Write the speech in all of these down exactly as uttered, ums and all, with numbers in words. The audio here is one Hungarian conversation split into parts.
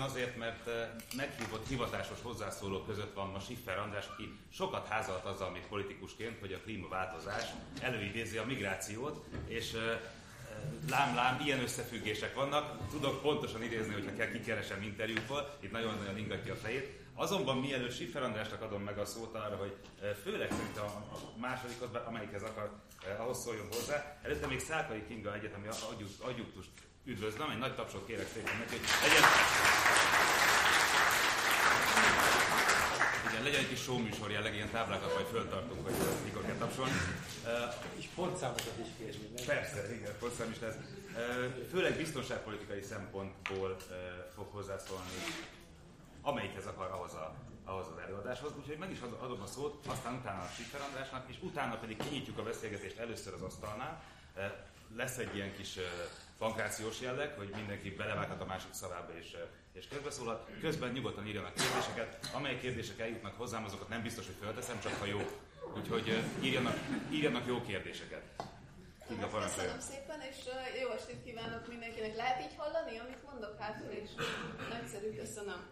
Azért, mert meghívott hivatásos hozzászólók között van ma Schiffer András, aki sokat házalt azzal még politikusként, hogy a klímaváltozás előidézi a migrációt, és lám-lám, ilyen összefüggések vannak. Tudok pontosan idézni, hogyha kell, kikeresem interjúból, itt nagyon-nagyon ingatja a fejét. Azonban mielőtt Schiffer Andrásnak adom meg a szót arra, hogy főleg szerintem a másodikhoz, amelyikhez akar, ahhoz szóljon hozzá. Előtte még Szálkai Kinga egyetemi adjunktust üdvözlöm, egy nagy tapsot kérek szépen neki, hogy legyen, igen, legyen egy kis showműsor jelleg, ilyen táblákat majd föltartunk, hogy mikor kell tapsolni. És pontszámokat is kérni. Persze, igen, pontszám is lesz. Főleg biztonságpolitikai szempontból fog hozzászólni, amelyikhez akar ahhoz, a, ahhoz az előadáshoz. Úgyhogy meg is adom a szót, aztán utána a Schiffer Andrásnak, és utána pedig kinyitjuk a beszélgetést először az asztalnál. Lesz egy ilyen kis fankációs jelleg, hogy mindenki belevághat a másik szavába és, és közbeszólhat. Közben nyugodtan írja meg kérdéseket, amely kérdések eljutnak hozzám, azokat nem biztos, hogy fölteszem, csak ha jó. Úgyhogy írjanak, írjanak jó kérdéseket. Kinga, parancsoljon. Köszönöm szépen, és jó estét kívánok mindenkinek. Lehet így hallani, amit mondok hátul, és nagyszerű, köszönöm.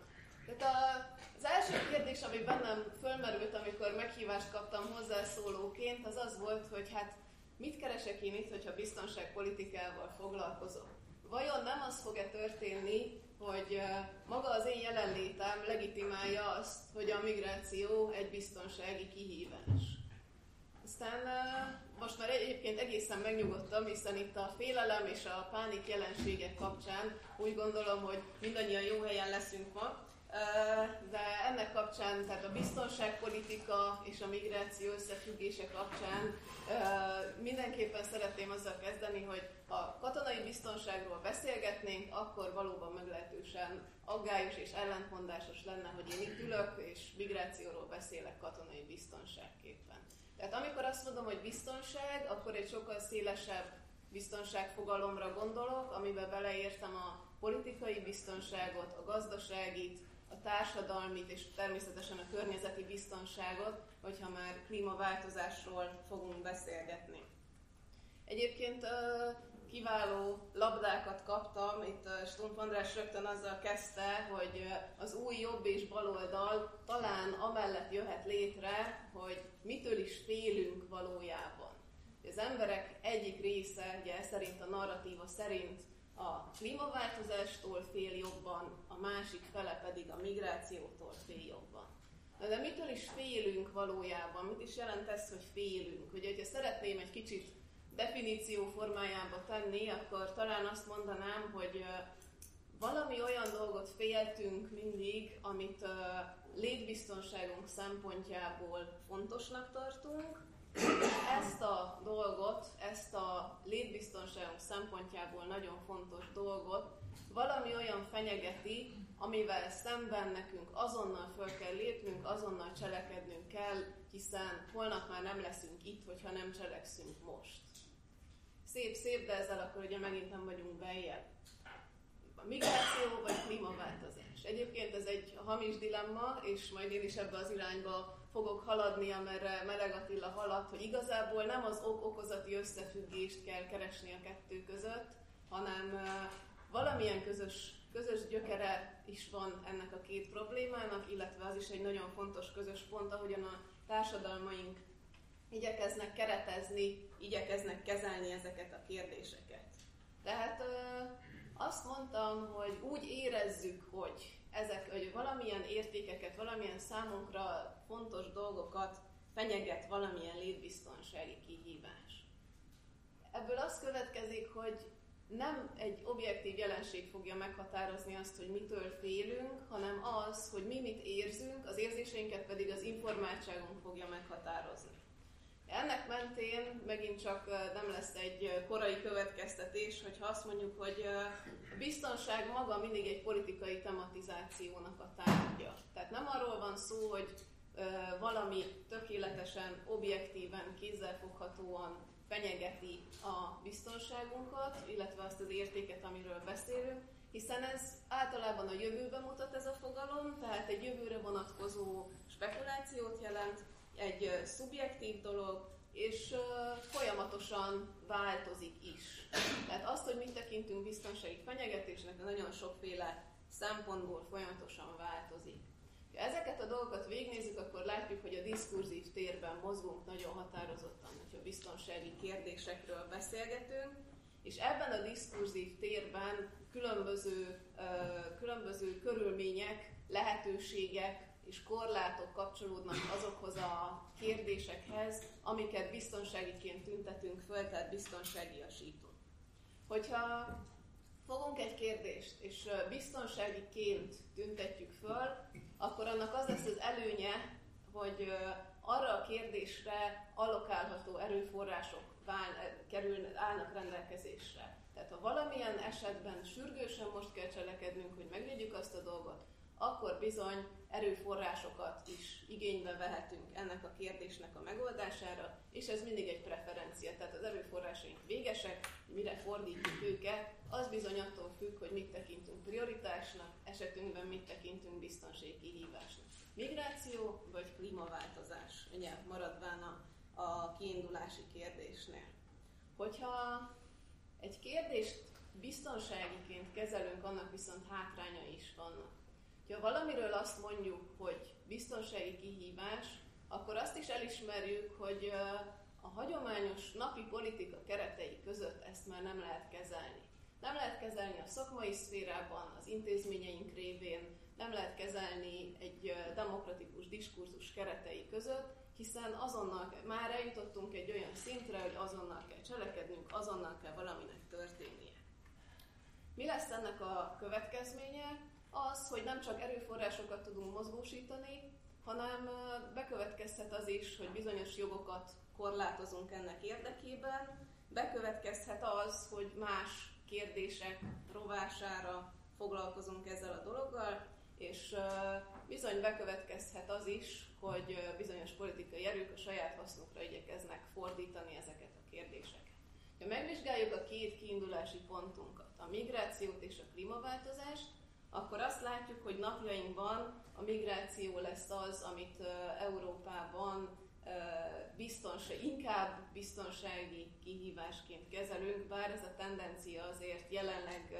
Tehát az első kérdés, ami bennem fölmerült, amikor meghívást kaptam hozzászólóként, az az volt, hogy hát mit keresek én itt, hogyha biztonságpolitikával foglalkozom? Vajon nem az fog-e történni, hogy maga az én jelenlétem legitimálja azt, hogy a migráció egy biztonsági kihívás? Aztán most már egyébként egészen megnyugodtam, hiszen itt a félelem és a pánik jelenségek kapcsán úgy gondolom, hogy mindannyian jó helyen leszünk ma, de ennek kapcsán, tehát a biztonságpolitika és a migráció összefüggése kapcsán mindenképpen szeretném azzal kezdeni, hogy ha katonai biztonságról beszélgetnénk, akkor valóban meglehetősen aggályos és ellentmondásos lenne, hogy én itt ülök és migrációról beszélek katonai biztonságképpen. Tehát amikor azt mondom, hogy biztonság, akkor egy sokkal szélesebb biztonságfogalomra gondolok, amiben beleértem a politikai biztonságot, a gazdaságit, a társadalmit és természetesen a környezeti biztonságot, hogyha már klímaváltozásról fogunk beszélgetni. Egyébként kiváló labdákat kaptam, itt Stumpf András rögtön azzal kezdte, hogy az új jobb és baloldal talán amellett jöhet létre, hogy mitől is félünk valójában. Az emberek egyik része, ugye szerint a narratíva szerint a klímaváltozástól fél jobban, a másik fele pedig a migrációtól fél jobban. Na de mitől is félünk valójában? Mit is jelent ez, hogy félünk? Ugye, hogyha szeretném egy kicsit definíció formájába tenni, akkor talán azt mondanám, hogy valami olyan dolgot féltünk mindig, amit létbiztonságunk szempontjából fontosnak tartunk, ezt a dolgot, ezt a létbiztonságunk szempontjából nagyon fontos dolgot valami olyan fenyegeti, amivel szemben nekünk azonnal föl kell lépnünk, azonnal cselekednünk kell, hiszen holnap már nem leszünk itt, hogyha nem cselekszünk most. Szép-szép, de ezzel akkor ugye megint nem vagyunk beljebb. A migráció vagy klímaváltozás? Egyébként ez egy hamis dilemma, és majd én is ebbe az irányba fogok haladni, amerre Melegh Attila halad, hogy igazából nem az ok-okozati összefüggést kell keresni a kettő között, hanem valamilyen közös, közös gyökere is van ennek a két problémának, illetve az is egy nagyon fontos közös pont, ahogyan a társadalmaink igyekeznek keretezni, igyekeznek kezelni ezeket a kérdéseket. Tehát azt mondtam, hogy úgy érezzük, hogy ezek, hogy valamilyen értékeket, valamilyen számunkra fontos dolgokat fenyeget valamilyen létbiztonsági kihívás. Ebből az következik, hogy nem egy objektív jelenség fogja meghatározni azt, hogy mitől félünk, hanem az, hogy mi mit érzünk, az érzéseinket pedig az informáltságunk fogja meghatározni. Ennek mentén megint csak nem lesz egy korai következtetés, hogyha azt mondjuk, hogy a biztonság maga mindig egy politikai tematizációnak a tárgya. Tehát nem arról van szó, hogy valami tökéletesen, objektíven, kézzelfoghatóan fenyegeti a biztonságunkat, illetve azt az értéket, amiről beszélünk, hiszen ez általában a jövőbe mutat ez a fogalom, tehát egy jövőre vonatkozó spekulációt jelent, egy szubjektív dolog, és folyamatosan változik is. Tehát azt, hogy mit tekintünk biztonsági fenyegetésnek, nagyon sokféle szempontból folyamatosan változik. Ha ezeket a dolgokat végignézzük, akkor látjuk, hogy a diskurzív térben mozgunk nagyon határozottan, hogyha biztonsági kérdésekről beszélgetünk, és ebben a diskurzív térben különböző, különböző körülmények, lehetőségek és korlátok kapcsolódnak azokhoz a kérdésekhez, amiket biztonságiként tüntetünk föl, tehát biztonságiasítunk. Hogyha fogunk egy kérdést, és biztonságiként tüntetjük föl, akkor annak az lesz az előnye, hogy arra a kérdésre allokálható erőforrások állnak rendelkezésre. Tehát ha valamilyen esetben sürgősen most kell cselekednünk, hogy megvédjük azt a dolgot, akkor bizony erőforrásokat is igénybe vehetünk ennek a kérdésnek a megoldására, és ez mindig egy preferencia, tehát az erőforrásaink végesek, mire fordítjuk őket, az bizony attól függ, hogy mit tekintünk prioritásnak, esetünkben mit tekintünk biztonsági kihívásnak. Migráció vagy klímaváltozás, ugye, maradván a, a kiindulási kérdésnél. Hogyha egy kérdést biztonságiként kezelünk, annak viszont hátrányai is vannak. Ha valamiről azt mondjuk, hogy biztonsági kihívás, akkor azt is elismerjük, hogy a hagyományos napi politika keretei között ezt már nem lehet kezelni. Nem lehet kezelni a szakmai szférában, az intézményeink révén, nem lehet kezelni egy demokratikus diskurzus keretei között, hiszen azonnal már eljutottunk egy olyan szintre, hogy azonnal kell cselekednünk, azonnal kell valaminek történnie. Mi lesz ennek a következménye? Az, hogy nem csak erőforrásokat tudunk mozgósítani, hanem bekövetkezhet az is, hogy bizonyos jogokat korlátozunk ennek érdekében, bekövetkezhet az, hogy más kérdések rovására foglalkozunk ezzel a dologgal, és bizony bekövetkezhet az is, hogy bizonyos politikai erők a saját hasznukra igyekeznek fordítani ezeket a kérdéseket. Ha megvizsgáljuk a két kiindulási pontunkat, a migrációt és a klímaváltozást, akkor azt látjuk, hogy napjainkban a migráció lesz az, amit Európában biztonság, inkább biztonsági kihívásként kezelünk, bár ez a tendencia azért jelenleg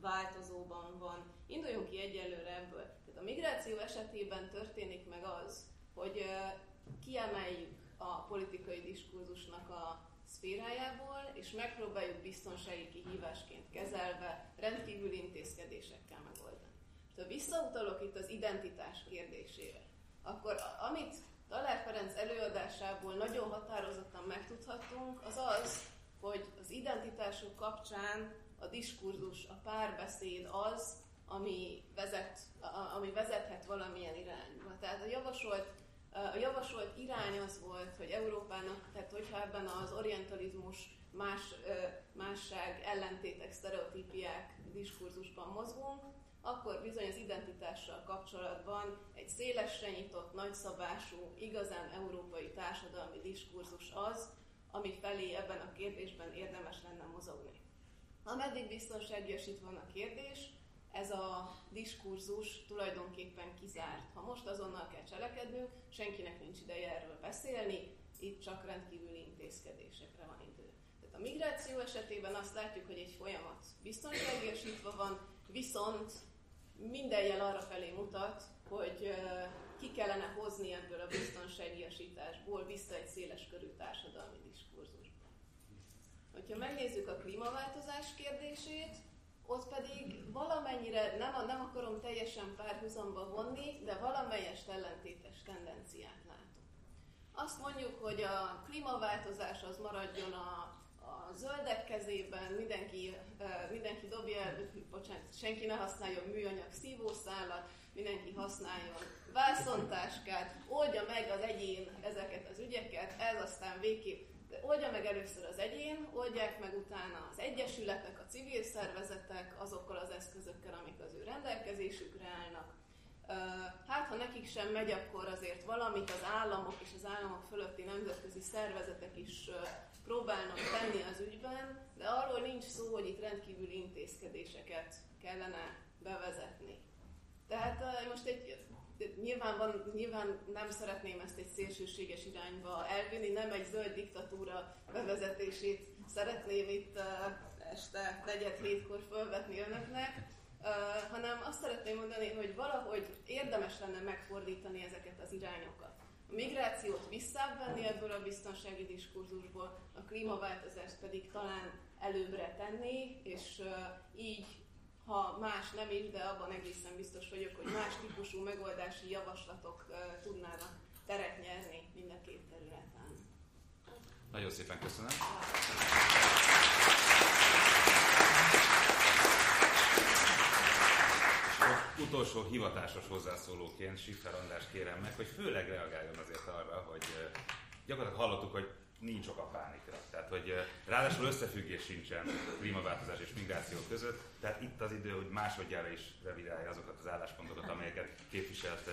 változóban van. Induljunk ki egyelőre ebből. Tehát a migráció esetében történik meg az, hogy kiemeljük a politikai diskurzusnak a szférájából, és megpróbáljuk biztonsági kihívásként kezelve rendkívüli intézkedésekkel megoldani. Ha visszautalok itt az identitás kérdésére, akkor amit Tallár Ferenc előadásából nagyon határozottan megtudhattunk, az az, hogy az identitások kapcsán a diskurzus, a párbeszéd az, ami, vezet, ami vezethet valamilyen irányba. Tehát a javasolt A javasolt irány az volt, hogy Európának, tehát hogyha ebben az orientalizmus, más, másság, ellentétek, sztereotípiák diskurzusban mozgunk, akkor bizony az identitással kapcsolatban egy szélesre nyitott, nagyszabású, igazán európai társadalmi diskurzus az, ami felé ebben a kérdésben érdemes lenne mozogni. Ameddig biztonságiasítva van a kérdés, ez a diskurzus tulajdonképpen kizárt. Ha most azonnal kell cselekednünk, senkinek nincs ideje erről beszélni, itt csak rendkívüli intézkedésekre van idő. Tehát a migráció esetében azt látjuk, hogy egy folyamat biztonságiasítva van, viszont minden jel arra felé mutat, hogy ki kellene hozni ebből a biztonságiasításból vissza egy széleskörű társadalmi diskurzusba. Ha megnézzük a klímaváltozás kérdését, ott pedig valamennyire, nem, nem akarom teljesen párhuzamba vonni, de valamelyest ellentétes tendenciát látunk. Azt mondjuk, hogy a klímaváltozás az maradjon a, a zöldek kezében, mindenki, mindenki dobja, bocsánat, senki ne használjon műanyag szívószálat, mindenki használjon vászontáskát, oldja meg az egyén ezeket az ügyeket, ez aztán végképp. Oldja meg először az egyén, oldják meg utána az egyesületek, a civil szervezetek azokkal az eszközökkel, amik az ő rendelkezésükre állnak. Hát, ha nekik sem megy, akkor azért valamit az államok és az államok fölötti nemzetközi szervezetek is próbálnak tenni az ügyben, de arról nincs szó, hogy itt rendkívüli intézkedéseket kellene bevezetni. Tehát most egy... Nyilván, van, nyilván nem szeretném ezt egy szélsőséges irányba elvinni, nem egy zöld diktatúra bevezetését szeretném itt este negyed hétkor fölvetni önöknek, Uh, hanem azt szeretném mondani, hogy valahogy érdemes lenne megfordítani ezeket az irányokat. A migrációt visszávenni ebből a biztonsági diskurzusból, a klímaváltozást pedig talán előbbre tenni, és uh, így, ha más nem is, de abban egészen biztos vagyok, hogy más típusú megoldási javaslatok uh, tudnának teret nyerni mind a két területen. Nagyon szépen köszönöm! Utolsó hivatásos hozzászólóként Schiffer Andrást kérem meg, hogy főleg reagáljon azért arra, hogy gyakorlatilag hallottuk, hogy nincs oka pánikra. Tehát, hogy ráadásul összefüggés sincsen klímaváltozás és migráció között, tehát itt az idő, hogy másodjára is revidálja azokat az álláspontokat, amelyeket képviselt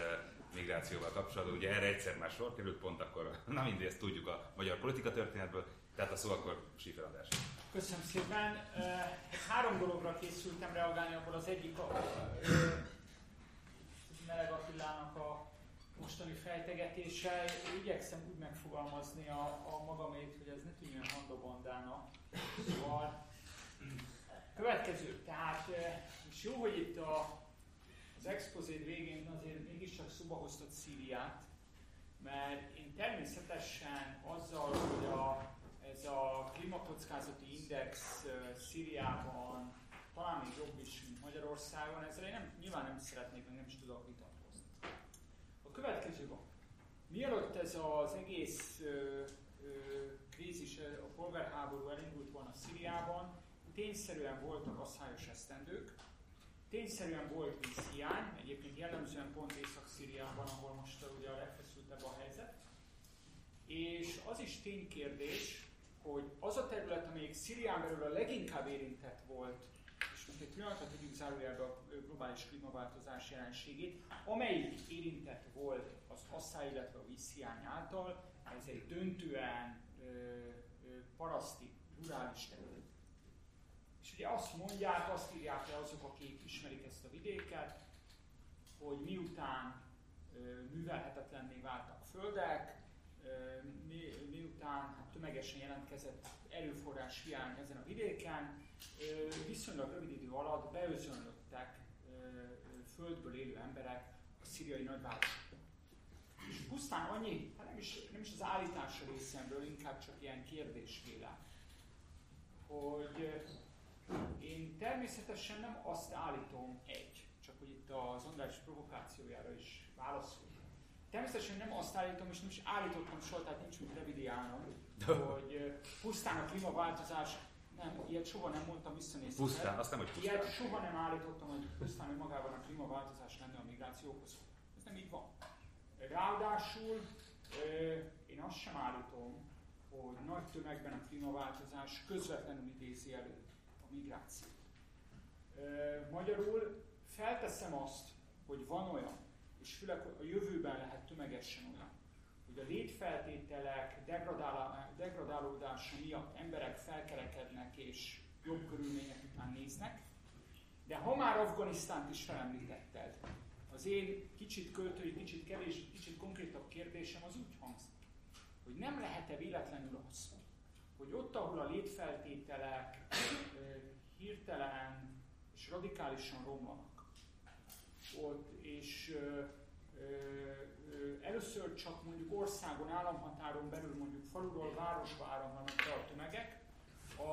migrációval kapcsolatban. Ugye erre egyszer már sor került, pont akkor, na mindegy, ezt tudjuk a magyar politika történetből, tehát a szó akkor Schiffer András. Köszönöm szépen. Három dologra készültem reagálni, abból az egyik a Melegh Attilának a mostani fejtegetése. Igyekszem úgy megfogalmazni a, a magamét, hogy ez ne tűnjön handabandának. Szóval következő, tehát és jó, hogy itt a, az expozét végén azért mégiscsak szóba hoztad Szíriát, mert én természetesen azzal, hogy a ez a klímakockázati index Szíriában talán még jobb is, mint Magyarországon, ezzel én nem, nyilván nem szeretnék, meg nem is tudok vitatkozni. A következő van. Mielőtt ez az egész ö, ö, krízis, a polgárháború elindult volna Szíriában, tényszerűen voltak asszályos esztendők, tényszerűen volt vízhiány, egyébként jellemzően pont Észak-Szíriában, ahol most ugye a legfeszültebb a helyzet, és az is ténykérdés, hogy az a terület, amelyik Szírián belül a leginkább érintett volt, és most egy pillanatra tudjuk zárójelbe a globális klímaváltozás jelenségét, amelyik érintett volt az asszály, illetve a vízhiány által, ez egy döntően ö, ö, paraszti, rurális terület. És ugye azt mondják, azt írják le azok, akik ismerik ezt a vidéket, hogy miután ö, művelhetetlenné váltak földek, Mi, miután hát tömegesen jelentkezett erőforrás hiány ezen a vidéken, viszonylag rövid idő alatt beözönlöttek földből élő emberek a szíriai nagyvárosokba. És pusztán annyi, hát nem is, nem is az állítása részemről, inkább csak ilyen kérdésféle, hogy én természetesen nem azt állítom egy, csak hogy itt az András provokációjára is válaszol. Természetesen nem azt állítom, és nem is állítottam soha, tehát nincs mit revidiálnom, hogy pusztán a klímaváltozás, nem, ilyet soha nem mondtam, visszanéztem. Pusztán, azt nem, hogy pusztán. Ilyet soha nem állítottam, hogy pusztán, hogy magában a klímaváltozás lenne a migrációhoz. Ez nem így van. Ráadásul én azt sem állítom, hogy nagy tömegben a klímaváltozás közvetlenül idézi elő a migrációt. Magyarul felteszem azt, hogy van olyan, és főleg a jövőben lehet tömegesen olyan, hogy a létfeltételek degradálódása miatt emberek felkerekednek és jobb körülmények után néznek, de ha már Afganisztánt is felemlítetted, az én kicsit költői, kicsit kevés, kicsit konkrétabb kérdésem az úgy hangzik, hogy nem lehet-e véletlenül az, hogy ott, ahol a létfeltételek hirtelen és radikálisan romlanak, ott, és ö, ö, ö, először csak mondjuk országon, államhatáron belül, mondjuk faluról városba áramlanak be a tömegek,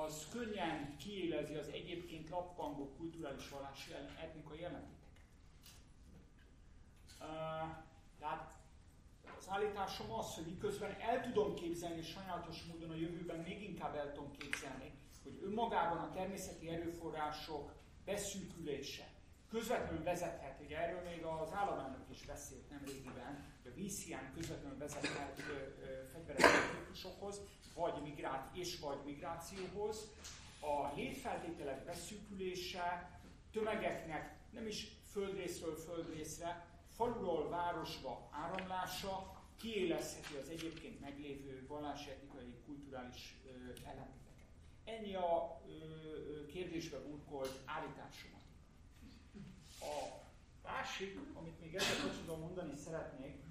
az könnyen kiélezi az egyébként lappangó kulturális vallási etnikai jelenléteket. Uh, tehát az állításom az, hogy miközben el tudom képzelni, sajnálatos módon a jövőben még inkább el tudom képzelni, hogy önmagában a természeti erőforrások beszűkülése közvetlenül vezethet, ugye erről még az államelnök is beszélt nemrégiben, hogy a vízhiány közvetlenül vezethet fegyveres konfliktusokhoz, vagy migrát és vagy migrációhoz. A létfeltételek beszűkülése tömegeknek nem is földrészről földrészre, faluról városba áramlása kiélezheti az egyébként meglévő vallási, etnikai, kulturális ellentéteket. Ennyi a kérdésbe burkolt állításom. A másik, amit még ezzel kapcsolatban mondani szeretnék,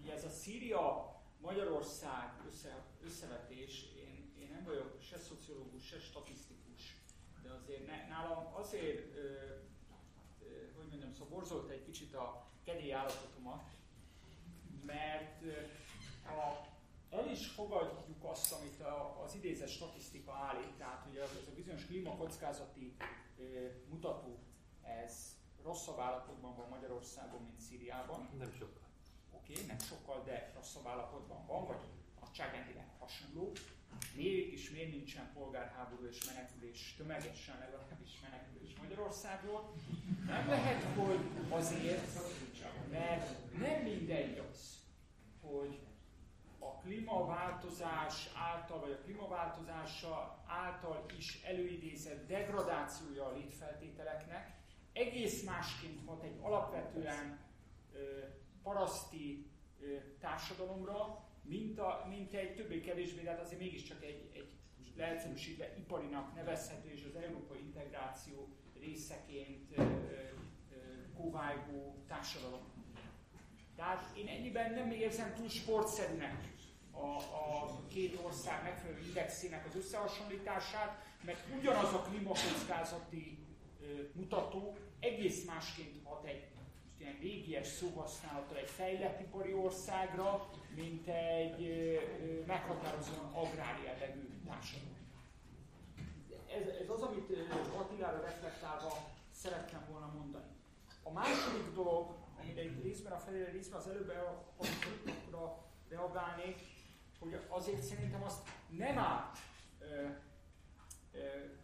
hogy ez a Szíria-Magyarország össze, összevetés, én, én nem vagyok se szociológus, se statisztikus, de azért ne, nálam azért, ö, ö, hogy mondjam, szoborzolta egy kicsit a kedélyállapotomat, mert ha el is fogadjuk azt, amit a, az idézett statisztika állít, tehát hogy ez a bizonyos klímakockázati ö, mutató, ez rosszabb állapotban van Magyarországon, mint Szíriában. Nem sokkal. Oké, okay, nem sokkal, de rosszabb állapotban van, vagy nagyságrendileg hasonló. Még is még nincsen polgárháború és menekülés, tömegesen legalábbis menekülés Magyarországról. Nem lehet, hogy azért, mert nem mindegy az, hogy a klímaváltozás által, vagy a klímaváltozása által is előidézett degradációja a létfeltételeknek egész másként hat egy alapvetően ö, paraszti ö, társadalomra, mint, a, mint egy többé-kevésbé, tehát azért mégiscsak egy, egy leegyszerűsítve iparinak nevezhető, és az európai integráció részeként ö, ö, kóvájgó társadalom. Tehát én ennyiben nem érzem túl sportszerűnek a, a két ország megfelelő indexének az összehasonlítását, mert ugyanaz a klímakockázati ö, mutató egész másként hat egy ilyen régies szóhasználatra egy fejlett ipari országra, mint egy ö, ö, meghatározóan agrárjellegű társadalom. Ez, ez az, amit Attilára reflektálva szerettem volna mondani. A második dolog, amire egy részben a felére részben az előbb elhatottakra reagálnék, hogy azért szerintem azt nem áll ö, ö,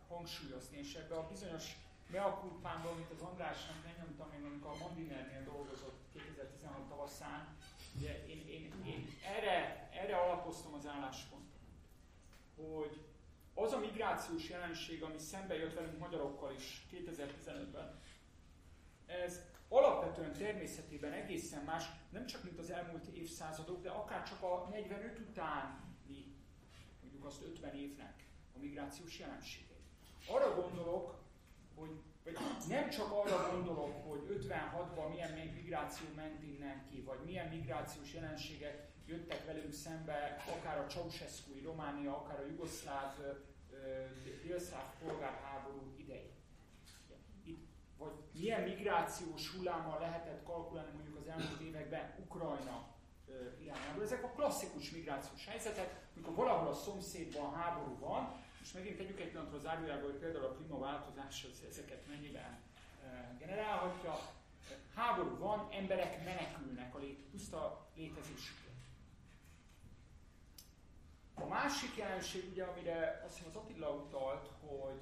hangsúlyozni, és ebbe a bizonyos mea culpámban, amit az Andrásnak lenyomtam én, amikor a Mandinernél dolgozott kétezer-tizenhat tavaszán, ugye én, én, én erre, erre alapoztam az álláspontot, hogy az a migrációs jelenség, ami szembe jött velünk magyarokkal is kétezer-tizenötben, ez alapvetően természetében egészen más, nem csak mint az elmúlt évszázadok, de akár csak a negyvenöt utáni, mondjuk azt ötven évnek a migrációs jelenségei. Arra gondolok, hogy vagy nem csak arra gondolok, hogy ötvenhatban milyen migráció ment innen ki, vagy milyen migrációs jelenségek jöttek velünk szembe, akár a Csaușescu-i Románia, akár a jugoszláv, délszláv polgárháború idején. Vagy milyen migrációs hullámmal lehetett kalkulálni mondjuk az elmúlt években Ukrajna irányából. Ezek a klasszikus migrációs helyzetek, amikor valahol a szomszédban háború van, és megint tegyük egy pillanatra az áruljába, hogy például a klímaváltozás ezeket mennyiben generálhatja. Háború van, emberek menekülnek a lét, puszta létezésükre. A másik jelenség, ugye, amire azt hiszem az Attila utalt, hogy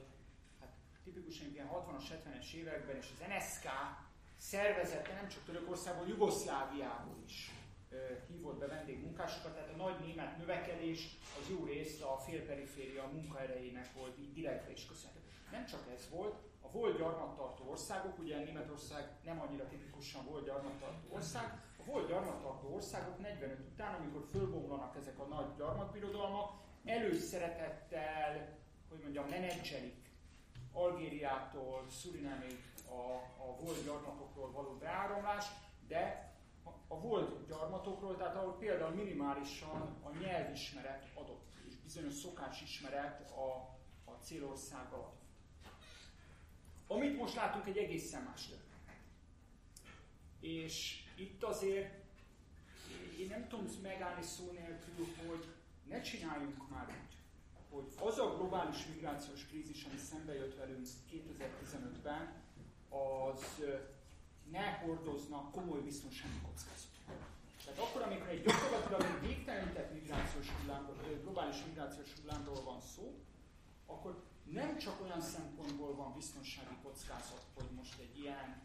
tipikusan ilyen hatvanas, hetvenes években, és az en es zé ká szervezette nem csak Törökországból, Jugoszláviából is ö, hívott be vendégmunkásokat, tehát a nagy német növekedés az jó részt a félperiféria munkaerejének volt, így direktbe is köszönhető. Nem csak ez volt, a volt gyarmattartó országok, ugye Németország nem annyira tipikusan volt gyarmattartó ország, a volt gyarmattartó országok negyvenöt után, amikor fölbomlanak ezek a nagy gyarmatbirodalmak, előszeretettel, hogy mondjam, menedzselik Algériától, Szurinámig a, a volt gyarmatokról való beáramlás, de a volt gyarmatokról, tehát ahol például minimálisan a nyelvismeret adott, és bizonyos szokásismeret a, a célország adott. Amit most látunk egy egészen más történet. És itt azért én nem tudom megállni szó nélkül, hogy ne csináljunk már úgy, hogy az a globális migrációs krízis, ami szembe jött velünk kétezer-tizenötben, az ne hordozna komoly biztonsági kockázatot. Tehát akkor, amikor egy gyakorlatilag egy végtelenített migrációs hullámról, globális migrációs hullámról van szó, akkor nem csak olyan szempontból van biztonsági kockázat, hogy most egy ilyen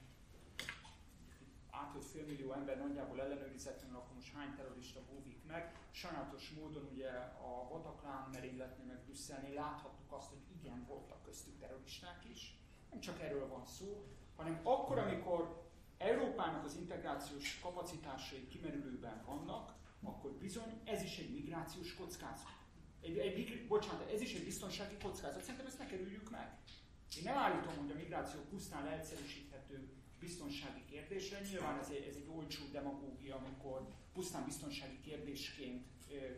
átjött félmillió ember nagyjából ellenőrizetlenül, akkor most hány terrorista búvik meg. Sajnálatos módon ugye a Bataklán merényletnél, meg Brüsszelnél láthattuk azt, hogy igen, voltak köztük terroristák is. Nem csak erről van szó, hanem akkor, amikor Európának az integrációs kapacitásai kimerülőben vannak, akkor bizony ez is egy migrációs kockázat. Egy, egy, bocsánat, ez is egy biztonsági kockázat. Szerintem ezt ne kerüljük meg. Én nem állítom, hogy a migráció pusztán leegyszerűsíthető biztonsági kérdésre. Nyilván ez egy, ez egy olcsó demagógia, amikor pusztán biztonsági kérdésként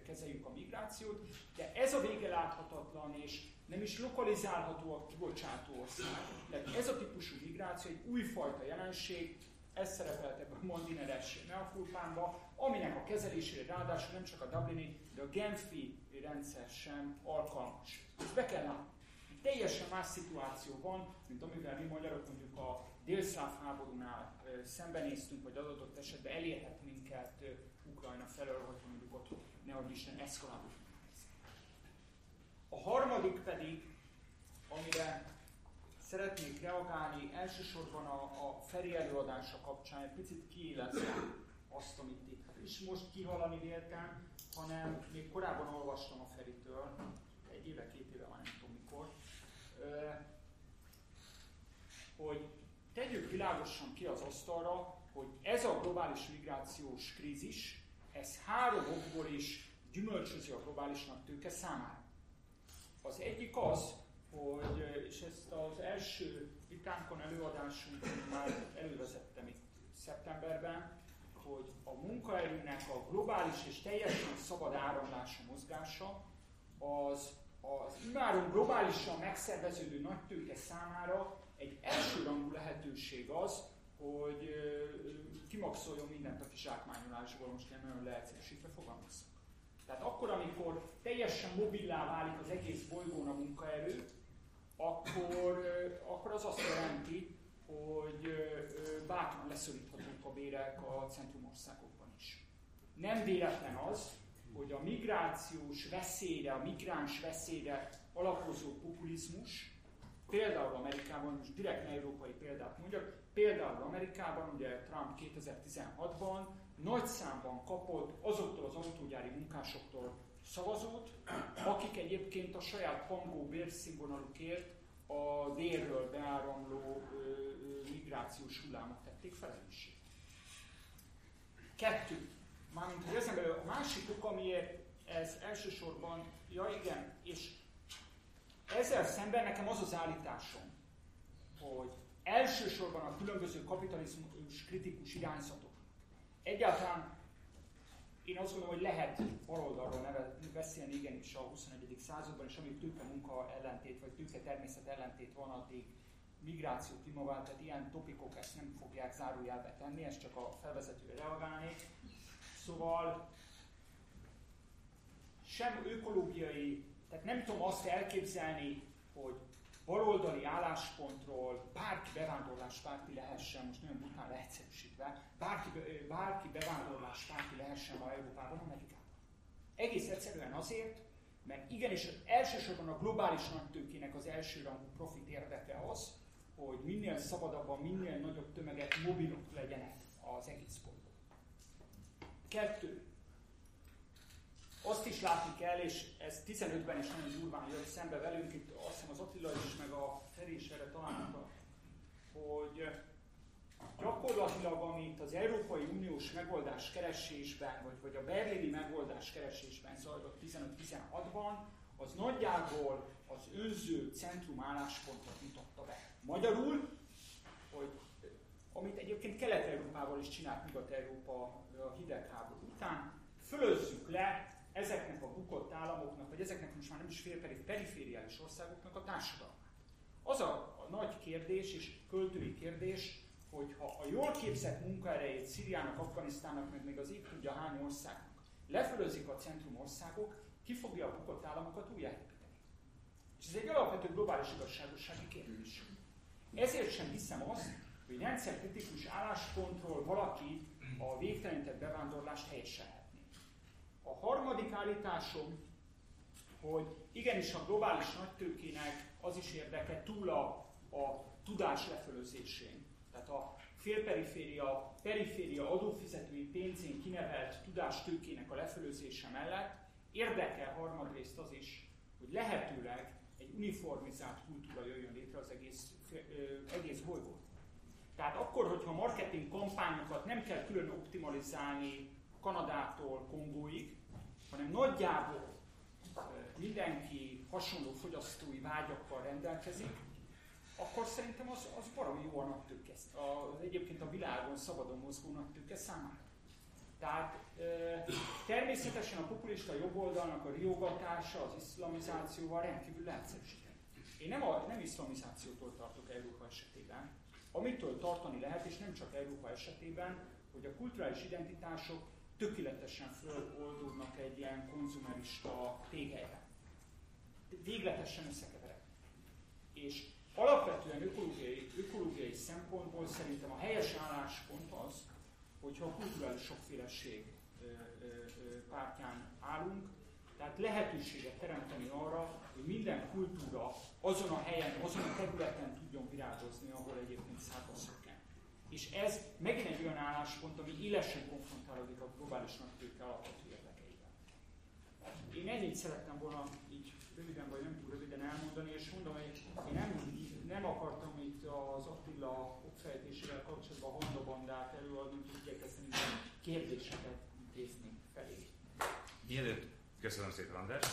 kezeljük a migrációt, de ez a vége láthatatlan, és nem is lokalizálható a kibocsátó ország. Ez a típusú migráció egy újfajta jelenség, ez szerepelt ebben a Mandiner-es neokulpánban, aminek a kezelésére ráadásul nem csak a dublini, de a genfi rendszer sem alkalmas. Ezt be kell látni. Teljesen más szituáció van, mint amivel mi magyarok mondjuk a délszláv háborúnál szembenéztünk, vagy adott esetben elérhet minket Ukrajna felől, hogy mondjuk ott nehogy Isten eszkalálódik. A harmadik pedig, amire szeretnék reagálni, elsősorban a, a Feri előadása kapcsán egy picit kiéleztem azt, amit itt is most kihalani véltem, hanem még korábban olvastam a Feritől, egy éve, két éve, nem tudom mikor, hogy tegyük világosan ki az asztalra, hogy ez a globális migrációs krízis, ez három okból is gyümölcsözi a globális nagy tőke számára. Az egyik az, hogy, és ezt az első vitánkon, előadásunkon már elővezettem itt szeptemberben, hogy a munkaerőnek a globális és teljesen szabad áramlása, mozgása, az az imáron globálisan megszerveződő nagy tőke számára egy elsőrangú lehetőség az, hogy ö, kimaxoljon mindent a kizsákmányolásból, most nem nagyon leegyszerűsítve fogalmazok. Tehát akkor, amikor teljesen mobillá válik az egész bolygón a munkaerő, akkor, ö, akkor az azt jelenti, hogy ö, bátran leszoríthatunk a bérek a centrumországokban is. Nem véletlen az, hogy a migrációs veszélyre, a migráns veszélyre alapozó populizmus, például Amerikában, most direkt európai példát mondjak, például Amerikában, ugye Trump kétezer-tizenhatban nagy számban kapott azoktól az autógyári munkásoktól szavazót, akik egyébként a saját pangó bérszínvonalukért a délről beáramló ö, ö, migrációs hullámot tették felelősségre. Kettő. Mármint, hogy ezen belül a másik oka, miért ez elsősorban, ja igen, és ezzel szemben nekem az az állításom, hogy elsősorban a különböző kapitalizmus kritikus irányzatok. Egyáltalán én azt gondolom, hogy lehet baloldalról beszélni, igenis a huszonegyedik században, és amíg tőke munka ellentét, vagy tőke természet ellentét van, addig migráció klímaváltozás, tehát ilyen topikok ezt nem fogják zárójelbe tenni, ezt csak a felvezetőre reagálnék. Szóval sem ökológiai, tehát nem tudom azt elképzelni, hogy baloldali álláspontról bárki bevándorláspárti lehessen, most nagyon bután leegyszerűsítve, bárki, bárki bevándorláspárti lehessen a Európában, Amerikában. Egész egyszerűen azért, mert igenis elsősorban a globális nagytőkének az elsőrangú profit érdeke az, hogy minél szabadabban, minél nagyobb tömegek mobilok legyenek az egész bolygón. Kettő. Azt is látni kell, és ez tizenötben is nagyon durván jött szembe velünk, itt azt hiszem az Attila is, meg a Feri is erre találnak, hogy gyakorlatilag, amit az Európai Uniós megoldás keresésben, vagy, vagy a berlini megoldás keresésben zajlott tizenöt-tizenhatban, az nagyjából az önző centrum álláspontot mutatta be. Magyarul, hogy amit egyébként Kelet-Európával is csinált Nyugat-Európa a hidegháború után, fölözzük le ezeknek a bukott államoknak, vagy ezeknek most már nem is félperif, perifériális országoknak a társadalmát. Az a, a nagy kérdés és költői kérdés, hogyha a jól képzett munkaerejét Szíriának, Afganisztánnak, meg még az épp tudja hány országnak lefölözik a centrum országok, ki fogja a bukott államokat újjáépíteni. És ez egy alapvető globális igazságossági kérdés. Ezért sem hiszem azt, hogy rendszerkritikus álláspontról valaki a végtelenített bevándorlást helyeselhetné. A harmadik állításom, hogy igenis a globális nagytőkének az is érdeke túl a, a tudás lefölözésén. Tehát a félperiféria, periféria adófizetői pénzén kinevelt tudástőkének a lefölözése mellett érdekel harmadrészt az is, hogy lehetőleg egy uniformizált kultúra jöjjön létre az egész, ö, egész bolygón. Tehát akkor, hogyha a marketing kampányokat nem kell külön optimalizálni Kanadától Kongóig, hanem nagyjából mindenki hasonló fogyasztói vágyakkal rendelkezik, akkor szerintem az, az baromi jó a nagytőke, az egyébként a világon szabadon mozgó nagytőke számára. Tehát természetesen a populista jobboldalnak a riogatása az iszlamizációval rendkívül leegyszerűsíthető. Én nem, a, nem iszlamizációtól tartok Európa esetében, amitől tartani lehet, és nem csak Európa esetében, hogy a kulturális identitások tökéletesen föloldódnak egy ilyen konzumerista téghelyben. Végletesen összekeverek. És alapvetően ökológiai, ökológiai szempontból szerintem a helyes álláspont az, hogyha a kulturális sokféleség pártján állunk, tehát lehetőséget teremteni arra, hogy minden kultúra azon a helyen, azon a területen tudjon virágozni, ahol egyébként származhat. És ez megint egy olyan álláspont, ami élesen konfrontálódik a globális nagytőke alapvető érdekeivel. Én ennyit szerettem volna így röviden vagy nem túl röviden elmondani, és mondom, hogy én nem, nem akartam itt az Attila okfejtésével kapcsolatban a Honda-bandát előadni, hogy igyekeztem kérdéseket intézni felé. Mielőtt köszönöm szépen, András!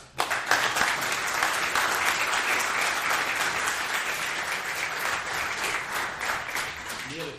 Mielőtt